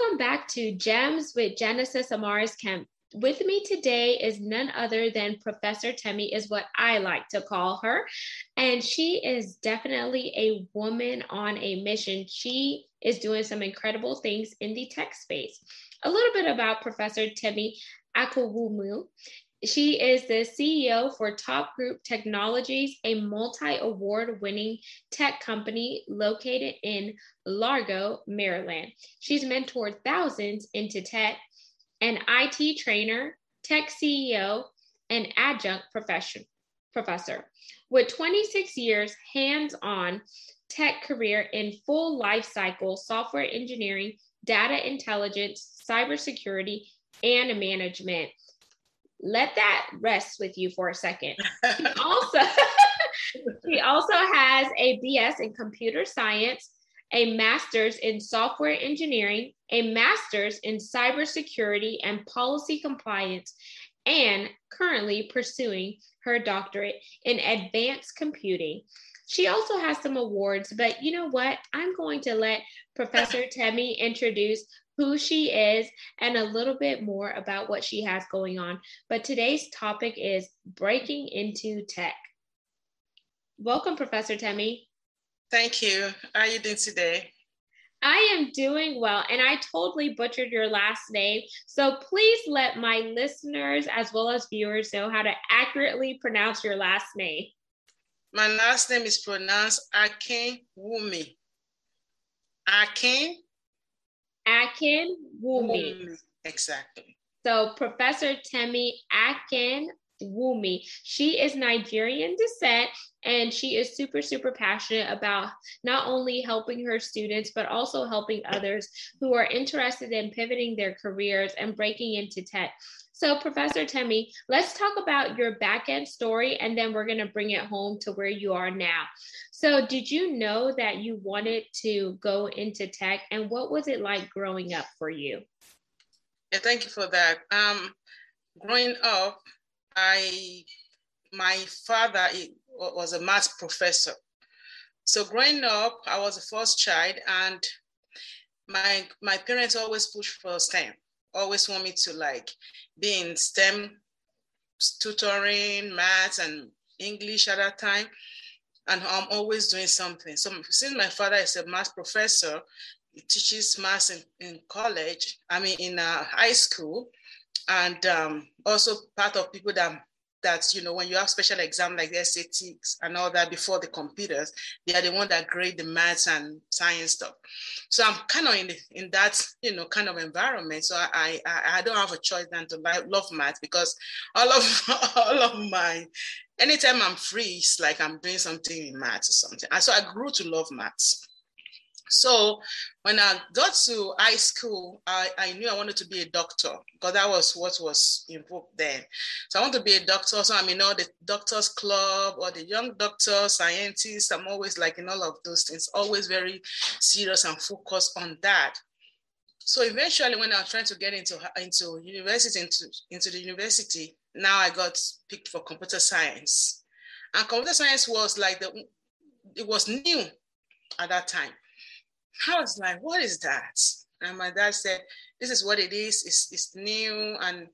Welcome back to GEMS with Genesis Amaris Kemp. With me today is none other than Professor Temi, is what I like to call her. And she is definitely a woman on a mission. She is doing some incredible things in the tech space. A little bit about Professor Temi Akinwumi. She is the CEO for Top Group Technologies, a multi-award-winning tech company located in Largo, Maryland. She's mentored thousands into tech, an IT trainer, tech CEO, and adjunct professor. With 26 years hands-on tech career in full lifecycle software engineering, data intelligence, cybersecurity, and management. Let that rest with you for a second. She also has a BS in computer science, a master's in software engineering, a master's in cybersecurity and policy compliance, and currently pursuing her doctorate in advanced computing. She also has some awards, but you know what? I'm going to let Professor Temi introduce who she is and a little bit more about what she has going on. But today's topic is breaking into tech. Welcome, Professor Temi. Thank you. How are you doing today? I am doing well, and I totally butchered your last name. So please let my listeners as well as viewers know how to accurately pronounce your last name. My last name is pronounced Akinwumi. Akinwumi. Exactly. So Professor Temi Akinwumi. She is Nigerian descent, and she is super, super passionate about not only helping her students, but also helping others who are interested in pivoting their careers and breaking into tech. So Professor Temi, let's talk about your back end story, and then we're going to bring it home to where you are now. So did you know that you wanted to go into tech, and what was it like growing up for you? Yeah, thank you for that. Growing up, my father was a math professor. So growing up, I was the first child, and my parents always pushed for STEM. Always want me to be in STEM tutoring, maths and English at that time. And I'm always doing something. So since my father is a math professor, he teaches maths in college, high school. And also part of people that when you have special exams like the SATs and all that before the computers, they are the ones that grade the maths and science stuff. So I'm kind of in that, kind of environment. So I don't have a choice than to love maths, because all of my, anytime I'm free, it's like I'm doing something in maths or something. And so I grew to love maths. So when I got to high school, I knew I wanted to be a doctor, because that was what was in vogue then. So I want to be a doctor. So I'm in all the doctors club, or the young doctors, scientists. I'm always in all of those things, always very serious and focused on that. So eventually when I was trying to get into the university, now I got picked for computer science. And computer science was it was new at that time. I was like, what is that? And my dad said, this is what it is. It's new. And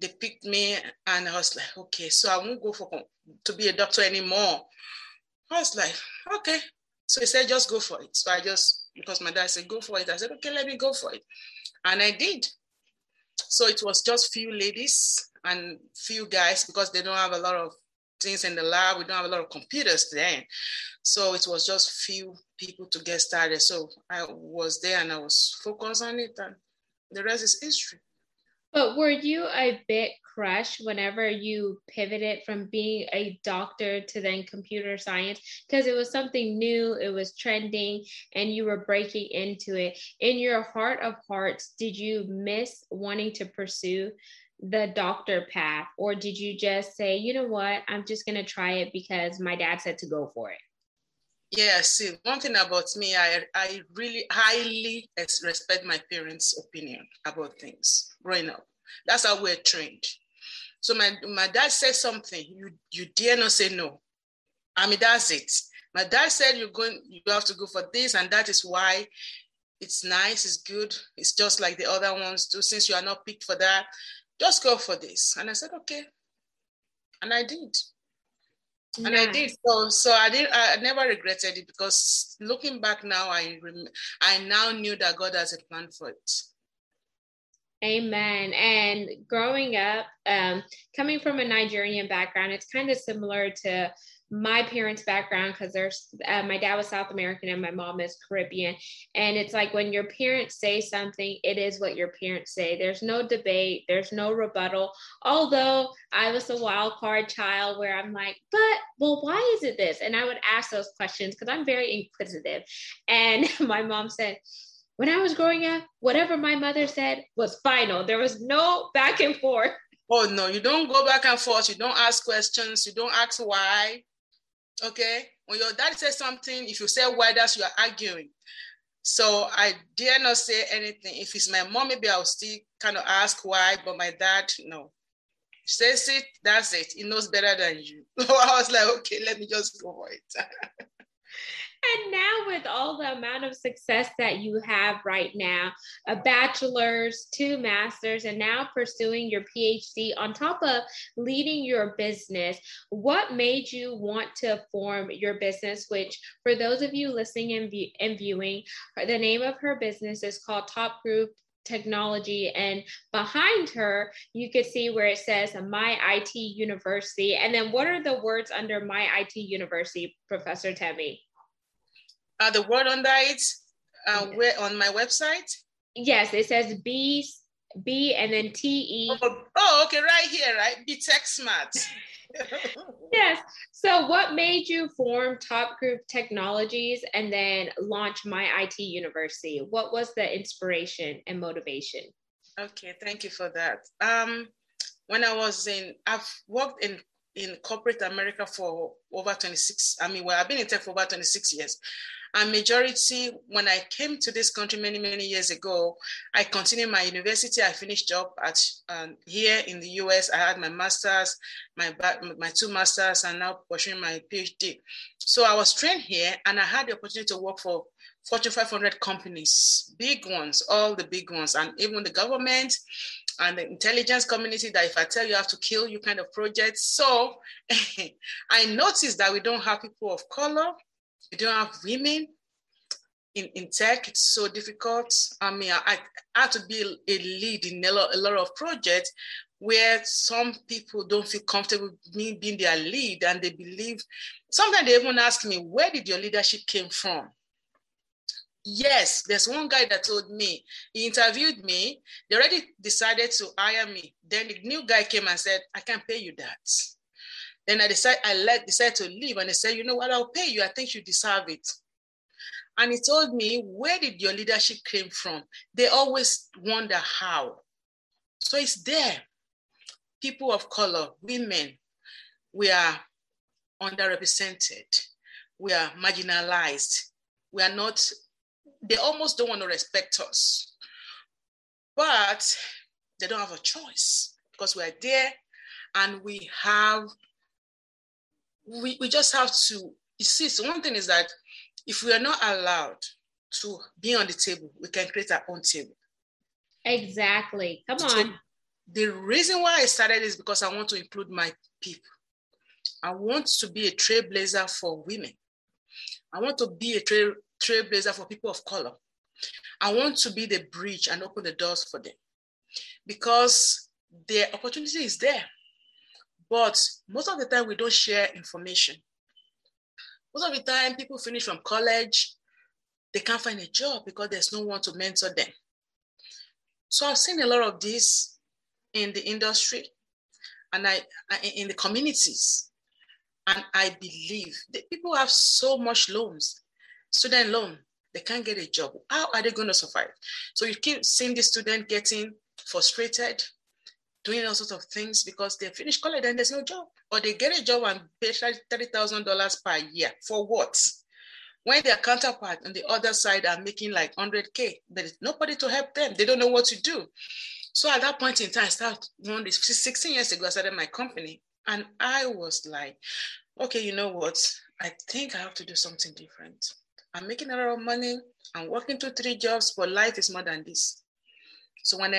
they picked me. And I was like, okay, so I won't go to be a doctor anymore. I was like, okay. So he said, just go for it. So because my dad said, go for it. I said, okay, let me go for it. And I did. So it was just few ladies and few guys, because they don't have a lot of things in the lab. We don't have a lot of computers then. So it was just few people to get started. So I was there and I was focused on it, and the rest is history. But were you a bit crushed whenever you pivoted from being a doctor to then computer science? Because it was something new, it was trending, and you were breaking into it. In your heart of hearts, did you miss wanting to pursue the doctor path? Or did you just say, you know what, I'm just going to try it because my dad said to go for it? Yeah, see, one thing about me, I really highly respect my parents' opinion about things growing up. That's how we're trained. So my dad said something, you dare not say no. That's it. My dad said you have to go for this, and that is why It's nice, it's good. It's just like the other ones too. Since you are not picked for that, just go for this. And I said, okay. And I did. And yeah. I did. So I never regretted it, because looking back now, I now knew that God has a plan for it. Amen. And growing up, coming from a Nigerian background, it's kind of similar to my parents' background, because there's my dad was South American and my mom is Caribbean. And it's like when your parents say something, it is what your parents say. There's no debate. There's no rebuttal. Although I was a wild card child where I'm like, well, why is it this? And I would ask those questions because I'm very inquisitive. And my mom said, when I was growing up, whatever my mother said was final. There was no back and forth. Oh, no, you don't go back and forth. You don't ask questions. You don't ask why. Okay? When your dad says something, if you say why, that's you are arguing. So I dare not say anything. If it's my mom, maybe I'll still kind of ask why, but my dad, no. Says it, that's it. He knows better than you. So I was like, okay, let me just go for it. And now with all the amount of success that you have right now, a bachelor's, 2 masters, and now pursuing your PhD on top of leading your business, what made you want to form your business, which for those of you listening and viewing, the name of her business is called Top Group Technology, and behind her you could see where it says My IT University. And then what are the words under My IT University, Professor Temi? The word under it, yes. Where on my website? Yes, it says B, and then TE. Oh, okay, right here, right? Be Tech Smart. Yes. So what made you form Top Group Technologies and then launch My IT University? What was the inspiration and motivation? Okay, thank you for that. When I was I've worked in corporate America for over 26, I've been in tech for about 26 years. And majority, when I came to this country many, many years ago, I continued my university. I finished up at here in the US. I had my master's, my 2 masters, and now pursuing my PhD. So I was trained here, and I had the opportunity to work for Fortune 500 companies, big ones, all the big ones, and even the government and the intelligence community, that if I tell you I have to kill you kind of projects. So I noticed that we don't have people of color. We don't have women in tech. It's so difficult. I had to be a lead in a lot of projects where some people don't feel comfortable me being their lead, and they believe, sometimes they even ask me, where did your leadership came from? Yes, there's one guy that told me, he interviewed me, they already decided to hire me. Then the new guy came and said, I can't pay you that. Then I decided to leave, and they said, you know what, I'll pay you. I think you deserve it. And he told me, where did your leadership come from? They always wonder how. So it's there. People of color, women, we are underrepresented. We are marginalized. We are not... They almost don't want to respect us, but they don't have a choice because we are there, and we just have to, you see, so one thing is that if we are not allowed to be on the table, we can create our own table. Exactly. Come on. So the reason why I started is because I want to include my people. I want to be a trailblazer for women. I want to be a trailblazer for people of color. I want to be the bridge and open the doors for them, because the opportunity is there. But most of the time, we don't share information. Most of the time, people finish from college, they can't find a job because there's no one to mentor them. So I've seen a lot of this in the industry and in the communities. And I believe that people have so much loans. Student loan, they can't get a job. How are they going to survive? So you keep seeing the student getting frustrated, doing all sorts of things because they finish college and there's no job. Or they get a job and pay $30,000 per year. For what? When their counterpart on the other side are making like $100,000, there's nobody to help them. They don't know what to do. So at that point in time, 16 years ago, I started my company. And I was like, okay, you know what? I think I have to do something different. I'm making a lot of money. I'm working 2-3 jobs, but life is more than this. So when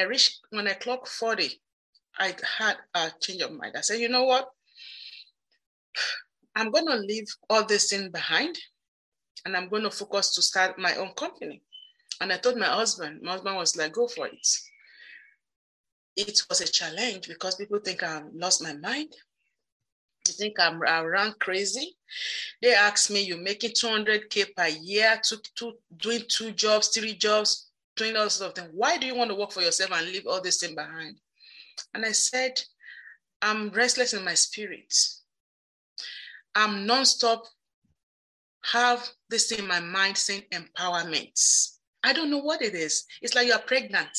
I clocked 40, I had a change of mind. I said, you know what? I'm going to leave all this thing behind, and I'm going to focus to start my own company. And I told my husband. My husband was like, go for it. It was a challenge because people think I've lost my mind. They think I'm around crazy. They asked me, you're making 200K per year, doing 2 jobs, 3 jobs, doing all sorts of things. Why do you want to work for yourself and leave all this thing behind? And I said, I'm restless in my spirit. I'm nonstop, have this thing in my mind saying empowerment. I don't know what it is. It's like you're pregnant.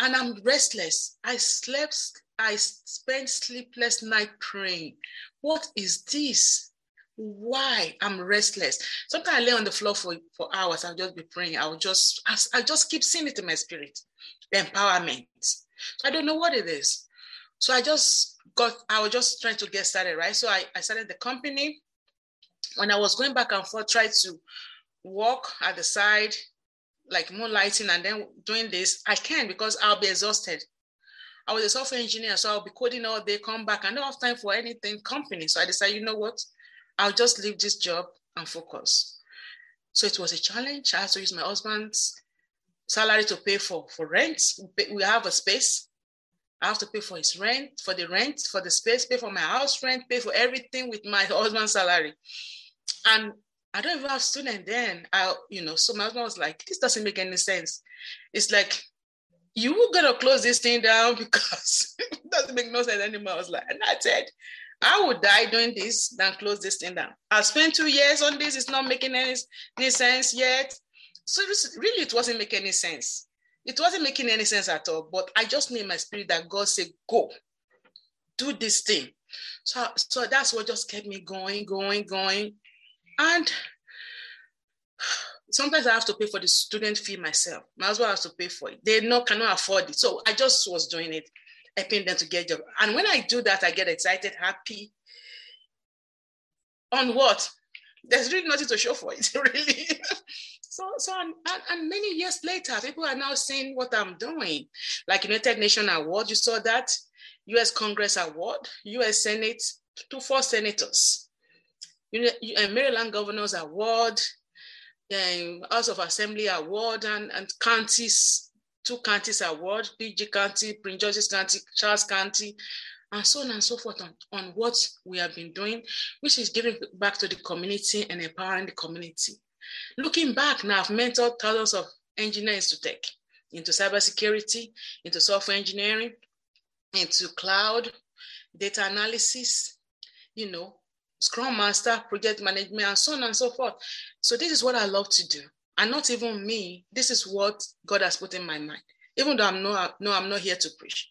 And I'm restless. I spent sleepless night praying. What is this? Why I'm restless? Sometimes I lay on the floor for hours. I'll just be praying. I just keep seeing it in my spirit. Empowerment. So I don't know what it is. So I was just trying to get started, right? So I started the company. When I was going back and forth, tried to walk at the side, like moonlighting and then doing this, I can't because I'll be exhausted. I was a software engineer, so I'll be coding all day, come back. I don't have time for anything company. So I decided, you know what? I'll just leave this job and focus. So it was a challenge. I had to use my husband's salary to pay for rent. We have a space. I have to pay for his rent, for the rent, for the space, pay for my house rent, pay for everything with my husband's salary. And I don't even have student then. So my husband was like, this doesn't make any sense. It's like, you were going to close this thing down because it doesn't make no sense anymore. I was like, and I said, I would die doing this than close this thing down. I spent 2 years on this. It's not making any sense yet. So really, it wasn't making any sense. It wasn't making any sense at all. But I just knew in my spirit that God said, go, do this thing. So that's what just kept me going. And sometimes I have to pay for the student fee myself. My husband has to pay for it. They cannot afford it. So I just was doing it, helping them to get a job. And when I do that, I get excited, happy. On what? There's really nothing to show for it, really. So many years later, people are now seeing what I'm doing. Like United Nations Award, you saw that. U.S. Congress Award, U.S. Senate, 4 senators. Maryland Governor's Award, House of Assembly Award, and counties, 2 counties award, PG County, Prince George's County, Charles County, and so on and so forth on what we have been doing, which is giving back to the community and empowering the community. Looking back now, I've mentored thousands of engineers to tech, into cybersecurity, into software engineering, into cloud, data analysis, Scrum Master, project management, and so on and so forth. So this is what I love to do. And not even me, this is what God has put in my mind. Even though I'm not here to preach.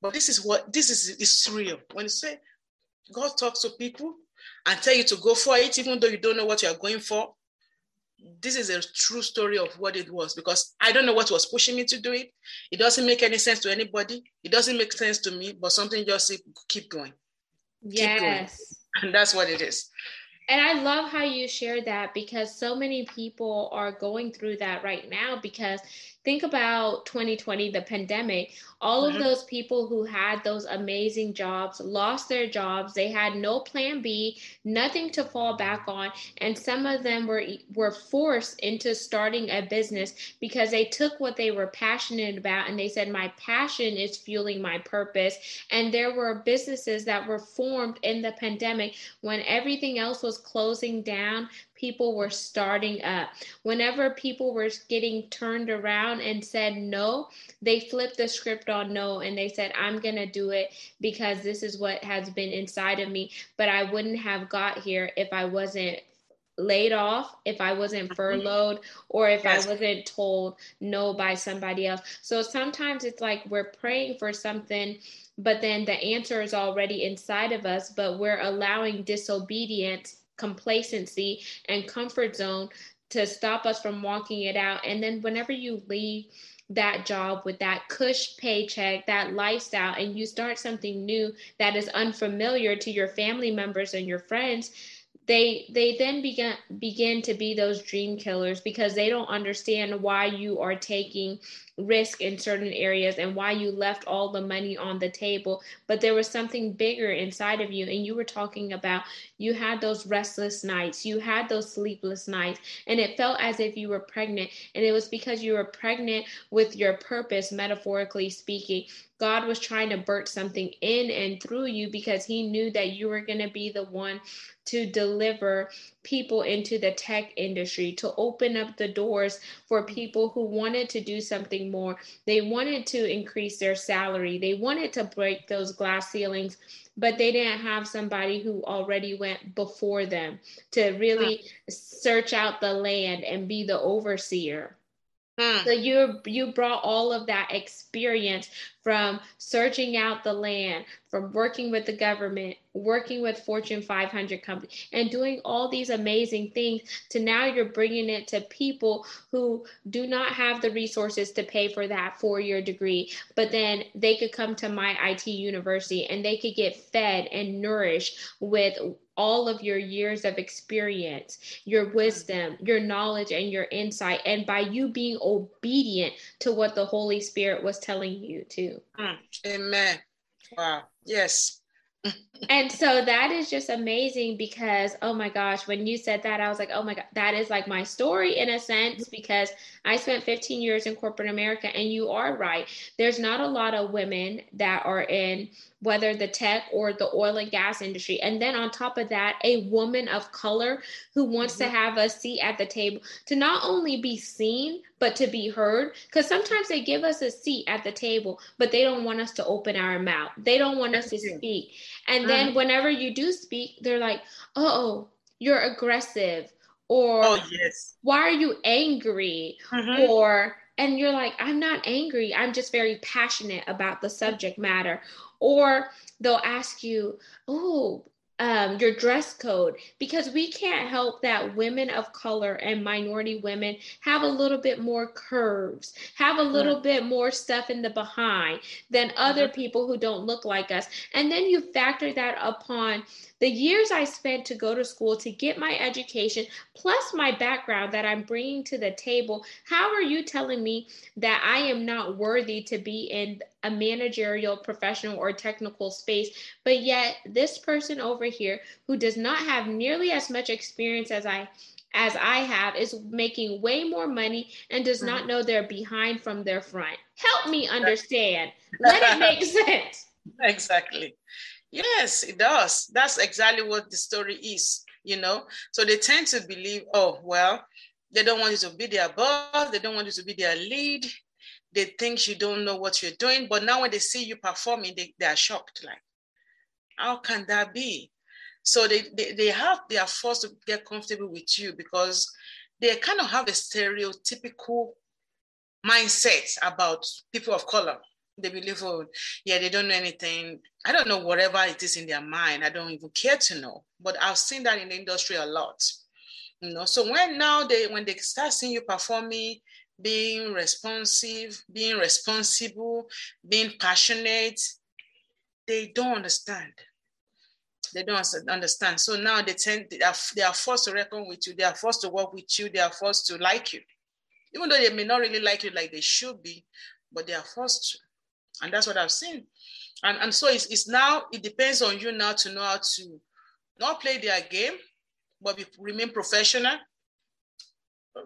But this is real. When you say God talks to people and tell you to go for it, even though you don't know what you're going for, this is a true story of what it was, because I don't know what was pushing me to do it. It doesn't make any sense to anybody. It doesn't make sense to me, but something just keep going. Yes. Keep going. And that's what it is. And I love how you shared that, because so many people are going through that right now, because think about 2020, the pandemic, all of those people who had those amazing jobs, lost their jobs. They had no plan B, nothing to fall back on. And some of them were forced into starting a business because they took what they were passionate about and they said, my passion is fueling my purpose. And there were businesses that were formed in the pandemic when everything else was closing down. People were starting up. Whenever people were getting turned around and said no, they flipped the script on no and they said, I'm going to do it because this is what has been inside of me. But I wouldn't have got here if I wasn't laid off, if I wasn't furloughed, or if I wasn't told no by somebody else. So sometimes it's like we're praying for something, but then the answer is already inside of us, but we're allowing disobedience, complacency, and comfort zone to stop us from walking it out. And then whenever you leave that job with that cush paycheck, that lifestyle, and you start something new that is unfamiliar to your family members and your friends, they then begin to be those dream killers, because they don't understand why you are taking risk in certain areas and why you left all the money on the table. But there was something bigger inside of you. And you were talking about, you had those restless nights, you had those sleepless nights, and it felt as if you were pregnant. And it was because you were pregnant with your purpose, metaphorically speaking. God was trying to birth something in and through you, because he knew that you were going to be the one to deliver people into the tech industry, to open up the doors for people who wanted to do something more. They wanted to increase their salary. They wanted to break those glass ceilings, but they didn't have somebody who already went before them to really search out the land and be the overseer. So you brought all of that experience from searching out the land, from working with the government, working with Fortune 500 companies, and doing all these amazing things, to now you're bringing it to people who do not have the resources to pay for that four-year degree, but then they could come to My IT University and they could get fed and nourished with all of your years of experience, your wisdom, your knowledge, and your insight. And by you being obedient to what the Holy Spirit was telling you to. Amen. Wow. Yes. And so that is just amazing, because, oh my gosh, when you said that, I was like, oh my God, that is like my story in a sense, because I spent 15 years in corporate America. And you are right. There's not a lot of women that are in whether the tech or the oil and gas industry. And then on top of that, a woman of color who wants to have a seat at the table, to not only be seen, but to be heard. Because sometimes they give us a seat at the table, but they don't want us to open our mouth. They don't want us to speak. And then whenever you do speak, they're like, oh, you're aggressive, or why are you angry? And you're like, I'm not angry. I'm just very passionate about the subject matter. Or they'll ask you, your dress code, because we can't help that women of color and minority women have a little bit more curves, have a little bit more stuff in the behind than other people who don't look like us. And then you factor that upon the years I spent to go to school to get my education, plus my background that I'm bringing to the table. How are you telling me that I am not worthy to be in a managerial, professional, or technical space? But yet this person over here, who does not have nearly as much experience as I have, is making way more money and does not know they're behind from their front. Help me understand. Let it make sense. Exactly. Yes, it does. That's exactly what the story is, So they tend to believe, they don't want you to be their boss. They don't want you to be their lead. They think you don't know what you're doing. But now when they see you performing, they are shocked. Like, how can that be? So they are forced to get comfortable with you, because they kind of have a stereotypical mindset about people of color. They believe, they don't know anything. I don't know, whatever it is in their mind, I don't even care to know. But I've seen that in the industry a lot. So when they start seeing you performing, being responsive, being responsible, being passionate, they don't understand. They don't understand. So now they are forced to reckon with you. They are forced to work with you. They are forced to like you. Even though they may not really like you like they should be, but they are forced to. And that's what I've seen. And so it's now, it depends on you now to know how to not play their game, but remain professional.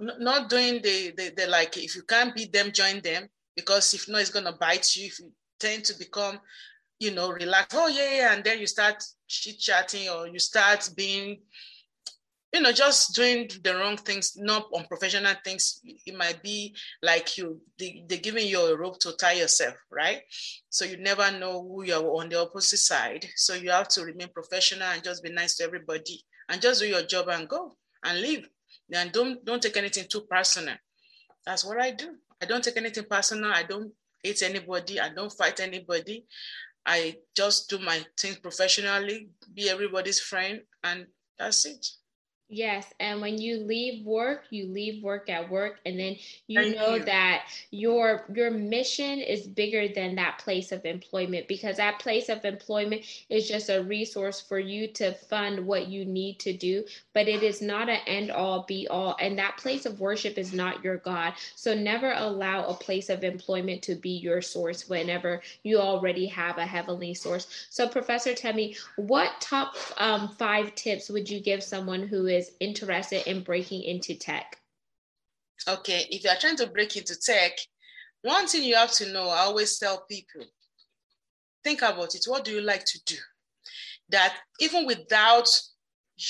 Not doing the like, if you can't beat them, join them, because if not, it's going to bite you. If you tend to become, relaxed, and then you start chit-chatting, or you start being, just doing the wrong things, not unprofessional things. It might be like they're giving you a rope to tie yourself, right? So you never know who you're on the opposite side. So you have to remain professional and just be nice to everybody and just do your job and go and leave. And don't take anything too personal. That's what I do. I don't take anything personal. I don't hate anybody. I don't fight anybody. I just do my things professionally, be everybody's friend, and that's it. Yes, and when you leave work at work, and then you know that your mission is bigger than that place of employment, because that place of employment is just a resource for you to fund what you need to do, but it is not an end all be all, and that place of worship is not your God. So never allow a place of employment to be your source whenever you already have a heavenly source. So Professor Temi, what top 5 tips would you give someone who is interested in breaking into tech? Okay, if you're trying to break into tech, one thing you have to know, I always tell people, think about it. What do you like to do? That even without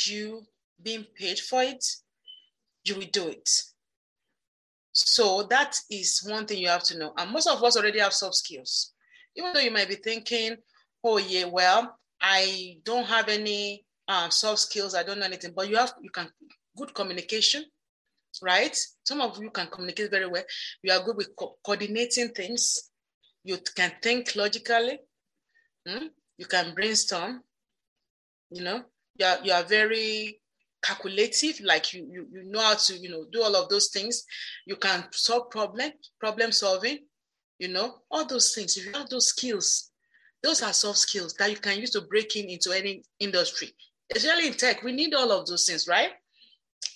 you being paid for it, you will do it. So that is one thing you have to know. And most of us already have soft skills. Even though you might be thinking, oh yeah, well, I don't have any soft skills, I don't know anything, but you can good communication, right? Some of you can communicate very well. You are good with coordinating things. You can think logically. You can brainstorm. You are very calculative. Like you know how to do all of those things. You can solve problem solving. All those things. If you have those skills, those are soft skills that you can use to break into any industry. Especially in tech, we need all of those things, right?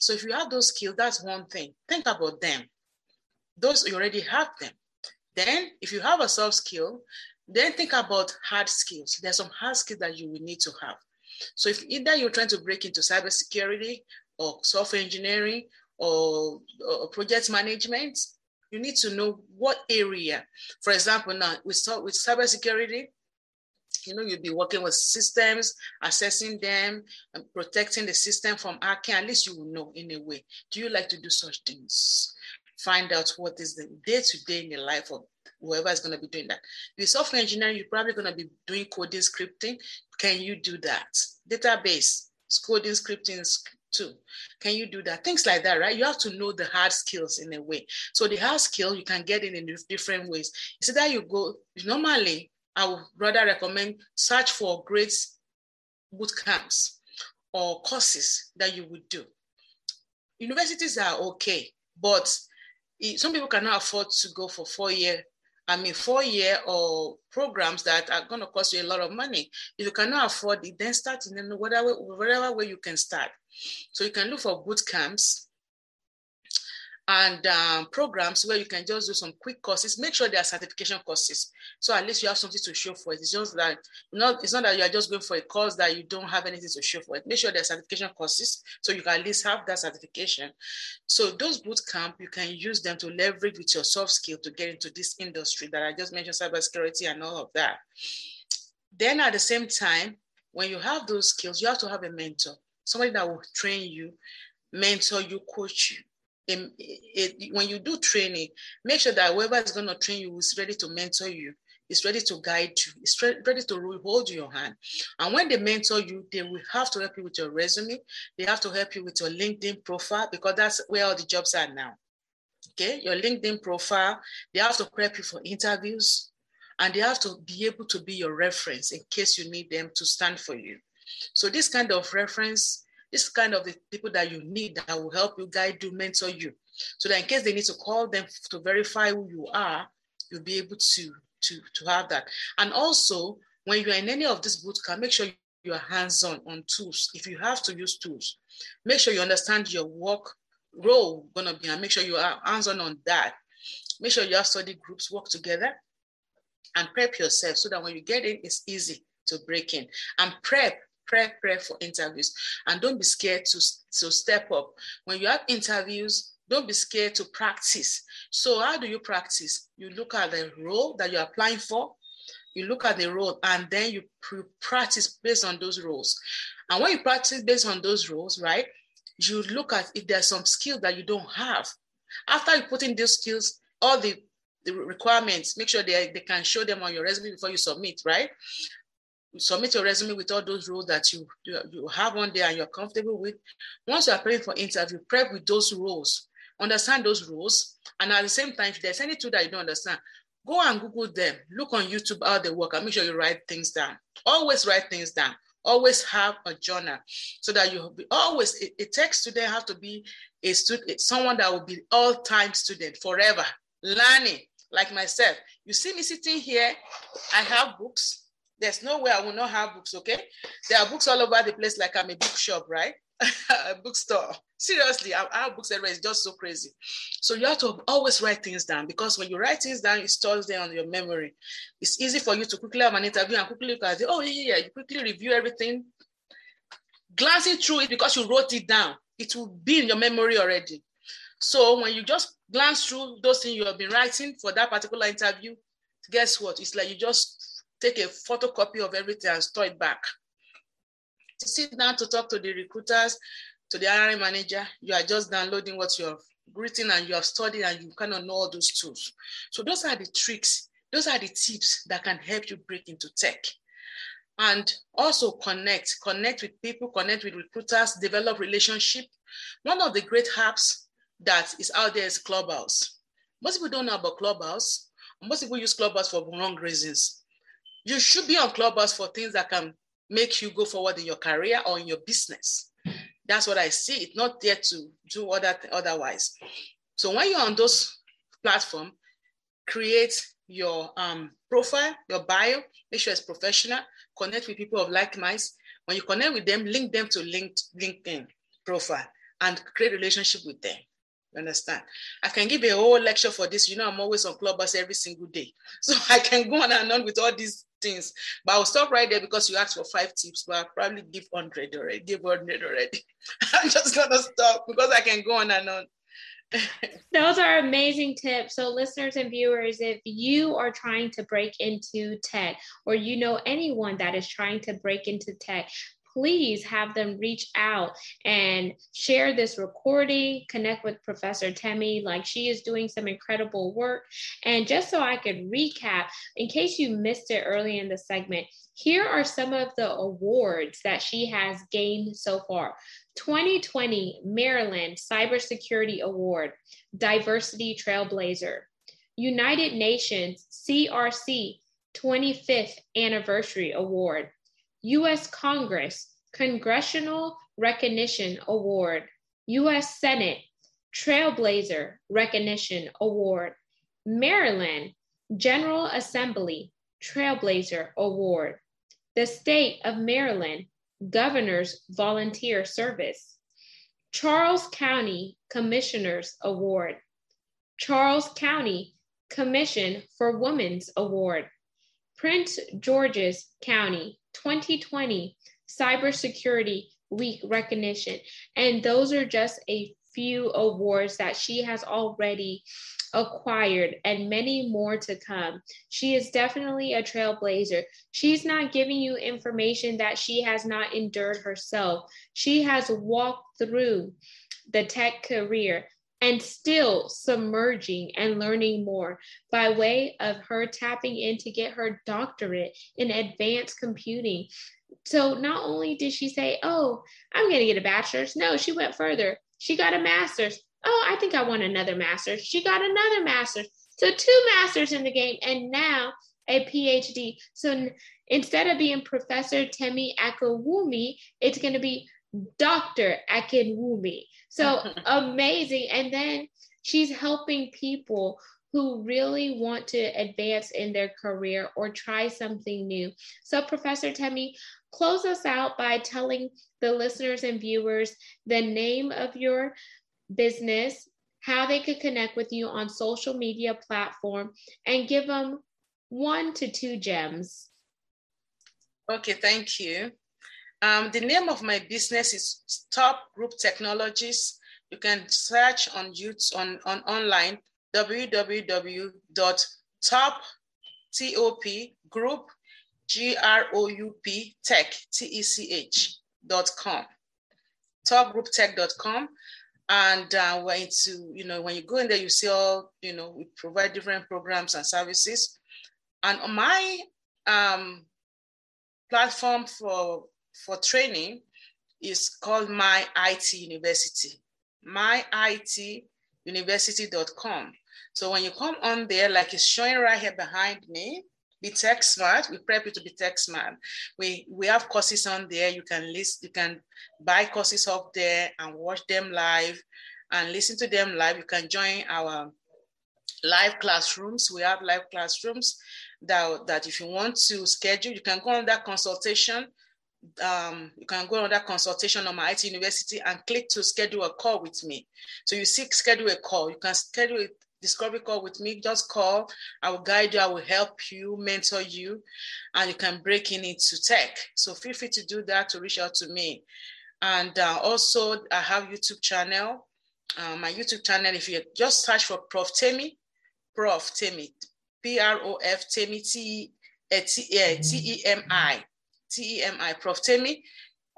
So if you have those skills, that's one thing. Think about them. Those, you already have them. Then if you have a soft skill, then think about hard skills. There's some hard skills that you will need to have. So if either you're trying to break into cybersecurity or software engineering or project management, you need to know what area. For example, now we start with cybersecurity. You'll be working with systems, assessing them, and protecting the system from hacking. At least you will know in a way. Do you like to do such things? Find out what is the day-to-day in the life of whoever is going to be doing that. With software engineering, you're probably going to be doing coding, scripting. Can you do that? Database, coding, scripting too. Can you do that? Things like that, right? You have to know the hard skills in a way. So the hard skill, you can get in different ways. So that you go, normally, I would rather recommend search for great boot camps or courses that you would do. Universities are okay, but some people cannot afford to go for 4-year or programs that are going to cost you a lot of money. If you cannot afford it, then start in whatever way you can start. So you can look for boot camps and programs where you can just do some quick courses. Make sure they are certification courses. So at least you have something to show for it. It's just that, it's not that you are just going for a course that you don't have anything to show for it. Make sure there are certification courses so you can at least have that certification. So those boot camp, you can use them to leverage with your soft skill to get into this industry that I just mentioned, cybersecurity and all of that. Then at the same time, when you have those skills, you have to have a mentor, somebody that will train you, mentor you, coach you. When you do training, make sure that whoever is going to train you is ready to mentor you, is ready to guide you, is ready to hold your hand. And when they mentor you, they will have to help you with your resume. They have to help you with your LinkedIn profile, because that's where all the jobs are now. Okay, your LinkedIn profile, they have to prep you for interviews, and they have to be able to be your reference in case you need them to stand for you. So this kind of reference, this kind of the people that you need that will help you, guide you, mentor you. So that in case they need to call them to verify who you are, you'll be able to have that. And also, when you're in any of this bootcamp, make sure you are hands-on on tools. If you have to use tools, make sure you understand your work role going to be, and make sure you are hands-on on that. Make sure you have study groups, work together, and prep yourself so that when you get in, it's easy to break in. And prep for interviews, and don't be scared to step up. When you have interviews, don't be scared to practice. So how do you practice? You look at the role that you're applying for, you look at the role, and then you practice based on those roles. And when you practice based on those roles, right, you look at if there's some skill that you don't have. After you put in those skills, all the requirements, make sure they can show them on your resume before you submit, right? Submit your resume with all those roles that you have on there and you're comfortable with. Once you're preparing for interview, prep with those roles. Understand those roles. And at the same time, if there's any tool that you don't understand, go and Google them. Look on YouTube how they work, and make sure you write things down. Always write things down. Always have a journal so that you be always, a tech student have to be a student, someone that will be all-time student, forever, learning, like myself. You see me sitting here, I have books. There's no way I will not have books, okay? There are books all over the place, like I'm a bookshop, right? A bookstore. Seriously, our books everywhere is just so crazy. So you have to always write things down, because when you write things down, it stores them on your memory. It's easy for you to quickly have an interview and quickly look at it. Oh, yeah, you quickly review everything. Glancing through it because you wrote it down, it will be in your memory already. So when you just glance through those things you have been writing for that particular interview, guess what? It's like you just take a photocopy of everything and store it back. To sit down to talk to the recruiters, to the hiring manager, you are just downloading what you have written and you have studied, and you kind of know all those tools. So those are the tricks, those are the tips that can help you break into tech. And also connect with people, connect with recruiters, develop relationship. One of the great apps that is out there is Clubhouse. Most people don't know about Clubhouse. Most people use Clubhouse for wrong reasons. You should be on Clubhouse for things that can make you go forward in your career or in your business. That's what I see. It's not there to do otherwise. So when you're on those platforms, create your profile, your bio, make sure it's professional, connect with people of like minds. When you connect with them, link them to LinkedIn profile and create a relationship with them. You understand? I can give a whole lecture for this. You know, I'm always on Clubhouse every single day. So I can go on and on with all these things. But I'll stop right there because you asked for 5 tips, but I'll probably give 100 already. I'm just going to stop because I can go on and on. Those are amazing tips. So listeners and viewers, if you are trying to break into tech, or you know anyone that is trying to break into tech, please have them reach out and share this recording, connect with Professor Temi, like she is doing some incredible work. And just so I could recap, in case you missed it early in the segment, here are some of the awards that she has gained so far. 2020 Maryland Cybersecurity Award, Diversity Trailblazer, United Nations CRC 25th Anniversary Award, U.S. Congress Congressional Recognition Award, U.S. Senate Trailblazer Recognition Award, Maryland General Assembly Trailblazer Award, the State of Maryland Governor's Volunteer Service, Charles County Commissioner's Award, Charles County Commission for Women's Award, Prince George's County 2020 Cybersecurity Week recognition. And those are just a few awards that she has already acquired, and many more to come. She is definitely a trailblazer. She's not giving you information that she has not endured herself. She has walked through the tech career and still submerging and learning more by way of her tapping in to get her doctorate in advanced computing. So not only did she say, oh, I'm going to get a bachelor's. No, she went further. She got a master's. Oh, I think I want another master's. She got another master's. So 2 masters in the game, and now a PhD. So instead of being Professor Temi Akinwumi, it's going to be Dr. Akinwumi. So amazing. And then she's helping people who really want to advance in their career or try something new. So Professor Temi, close us out by telling the listeners and viewers the name of your business, how they could connect with you on social media platform, and give them 1 to 2 gems. Okay, thank you. The name of my business is Top Group Technologies. You can search on YouTube on online, www.topgrouptech.com. Topgrouptech.com. And we're into, you know, when you go in there, you see all, you know, we provide different programs and services. And on my platform for training is called My IT University, myituniversity.com. So when you come on there, like it's showing right here behind me, Be tech smart. We prep you to be tech smart. We have courses on there. You can list, you can buy courses up there and watch them live and listen to them live. You can join our live classrooms. We have live classrooms that if you want to schedule, you can go on that consultation. You can go on that consultation on My IT University and click to schedule a call with me. So you see, schedule a call. You can schedule a discovery call with me. Just call. I will guide you. I will help you, mentor you, and you can break into tech. So feel free to do that, to reach out to me. And also, I have YouTube channel. My YouTube channel, if you just search for Prof Temi, Prof Temi, Temi, Prof Temi,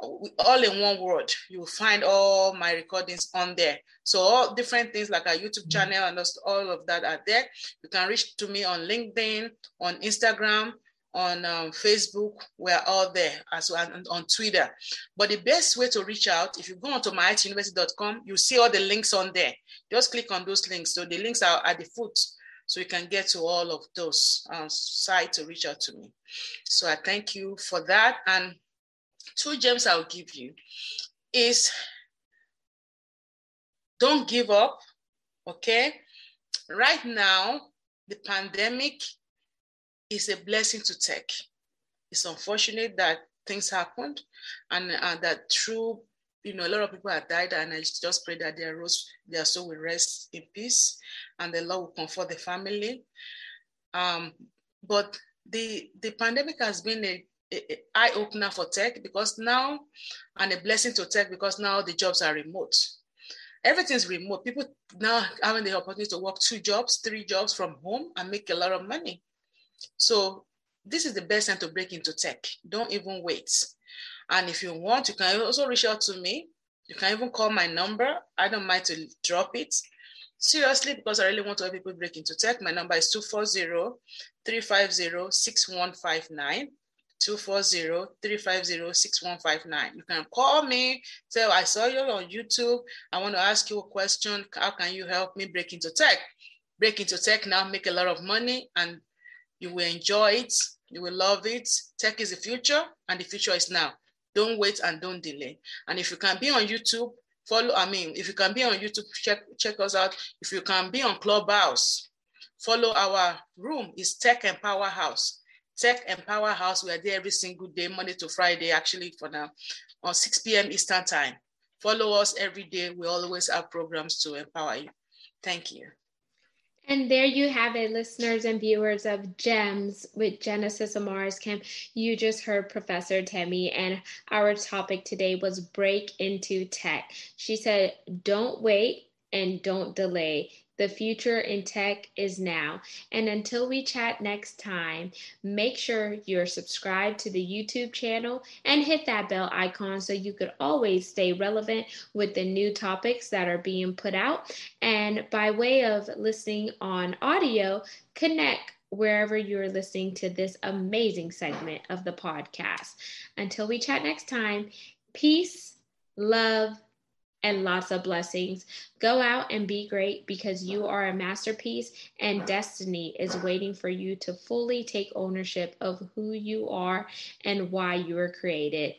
all in one word. You will find all my recordings on there. So all different things like our YouTube channel and all of that are there. You can reach to me on LinkedIn, on Instagram, on Facebook. We're all there as well, and on Twitter. But the best way to reach out, if you go onto myituniversity.com, you see all the links on there. Just click on those links. So the links are at the foot. So you can get to all of those sites to reach out to me. So I thank you for that. And 2 gems I'll give you is, don't give up, okay? Right now, the pandemic is a blessing to tech. It's unfortunate that things happened and that through, a lot of people have died, and I just pray that their soul will rest in peace and the Lord will comfort the family. But the pandemic has been an eye-opener for tech and a blessing to tech, because now the jobs are remote. Everything's remote. People now having the opportunity to work 2 jobs, 3 jobs from home and make a lot of money. So this is the best time to break into tech. Don't even wait. And if you want, you can also reach out to me. You can even call my number. I don't mind to drop it. Seriously, because I really want to help people break into tech. My number is 240-350-6159. 240-350-6159. You can call me, say, I saw you on YouTube. I want to ask you a question. How can you help me break into tech? Break into tech now, make a lot of money, and you will enjoy it. You will love it. Tech is the future, and the future is now. Don't wait and don't delay. And if you can be on YouTube, if you can be on YouTube, check us out. If you can be on Clubhouse, follow our room. It's Tech and Powerhouse. Tech and Powerhouse, we are there every single day, Monday to Friday, actually for now, on 6 p.m. Eastern Time. Follow us every day. We always have programs to empower you. Thank you. And there you have it, listeners and viewers of GEMS with Genesis Amaris Kemp. You just heard Professor Temi, and our topic today was break into tech. She said, don't wait and don't delay. The future in tech is now. And until we chat next time, make sure you're subscribed to the YouTube channel and hit that bell icon so you could always stay relevant with the new topics that are being put out. And by way of listening on audio, connect wherever you're listening to this amazing segment of the podcast. Until we chat next time, peace, love, and lots of blessings. Go out and be great, because you are a masterpiece and destiny is waiting for you to fully take ownership of who you are and why you were created.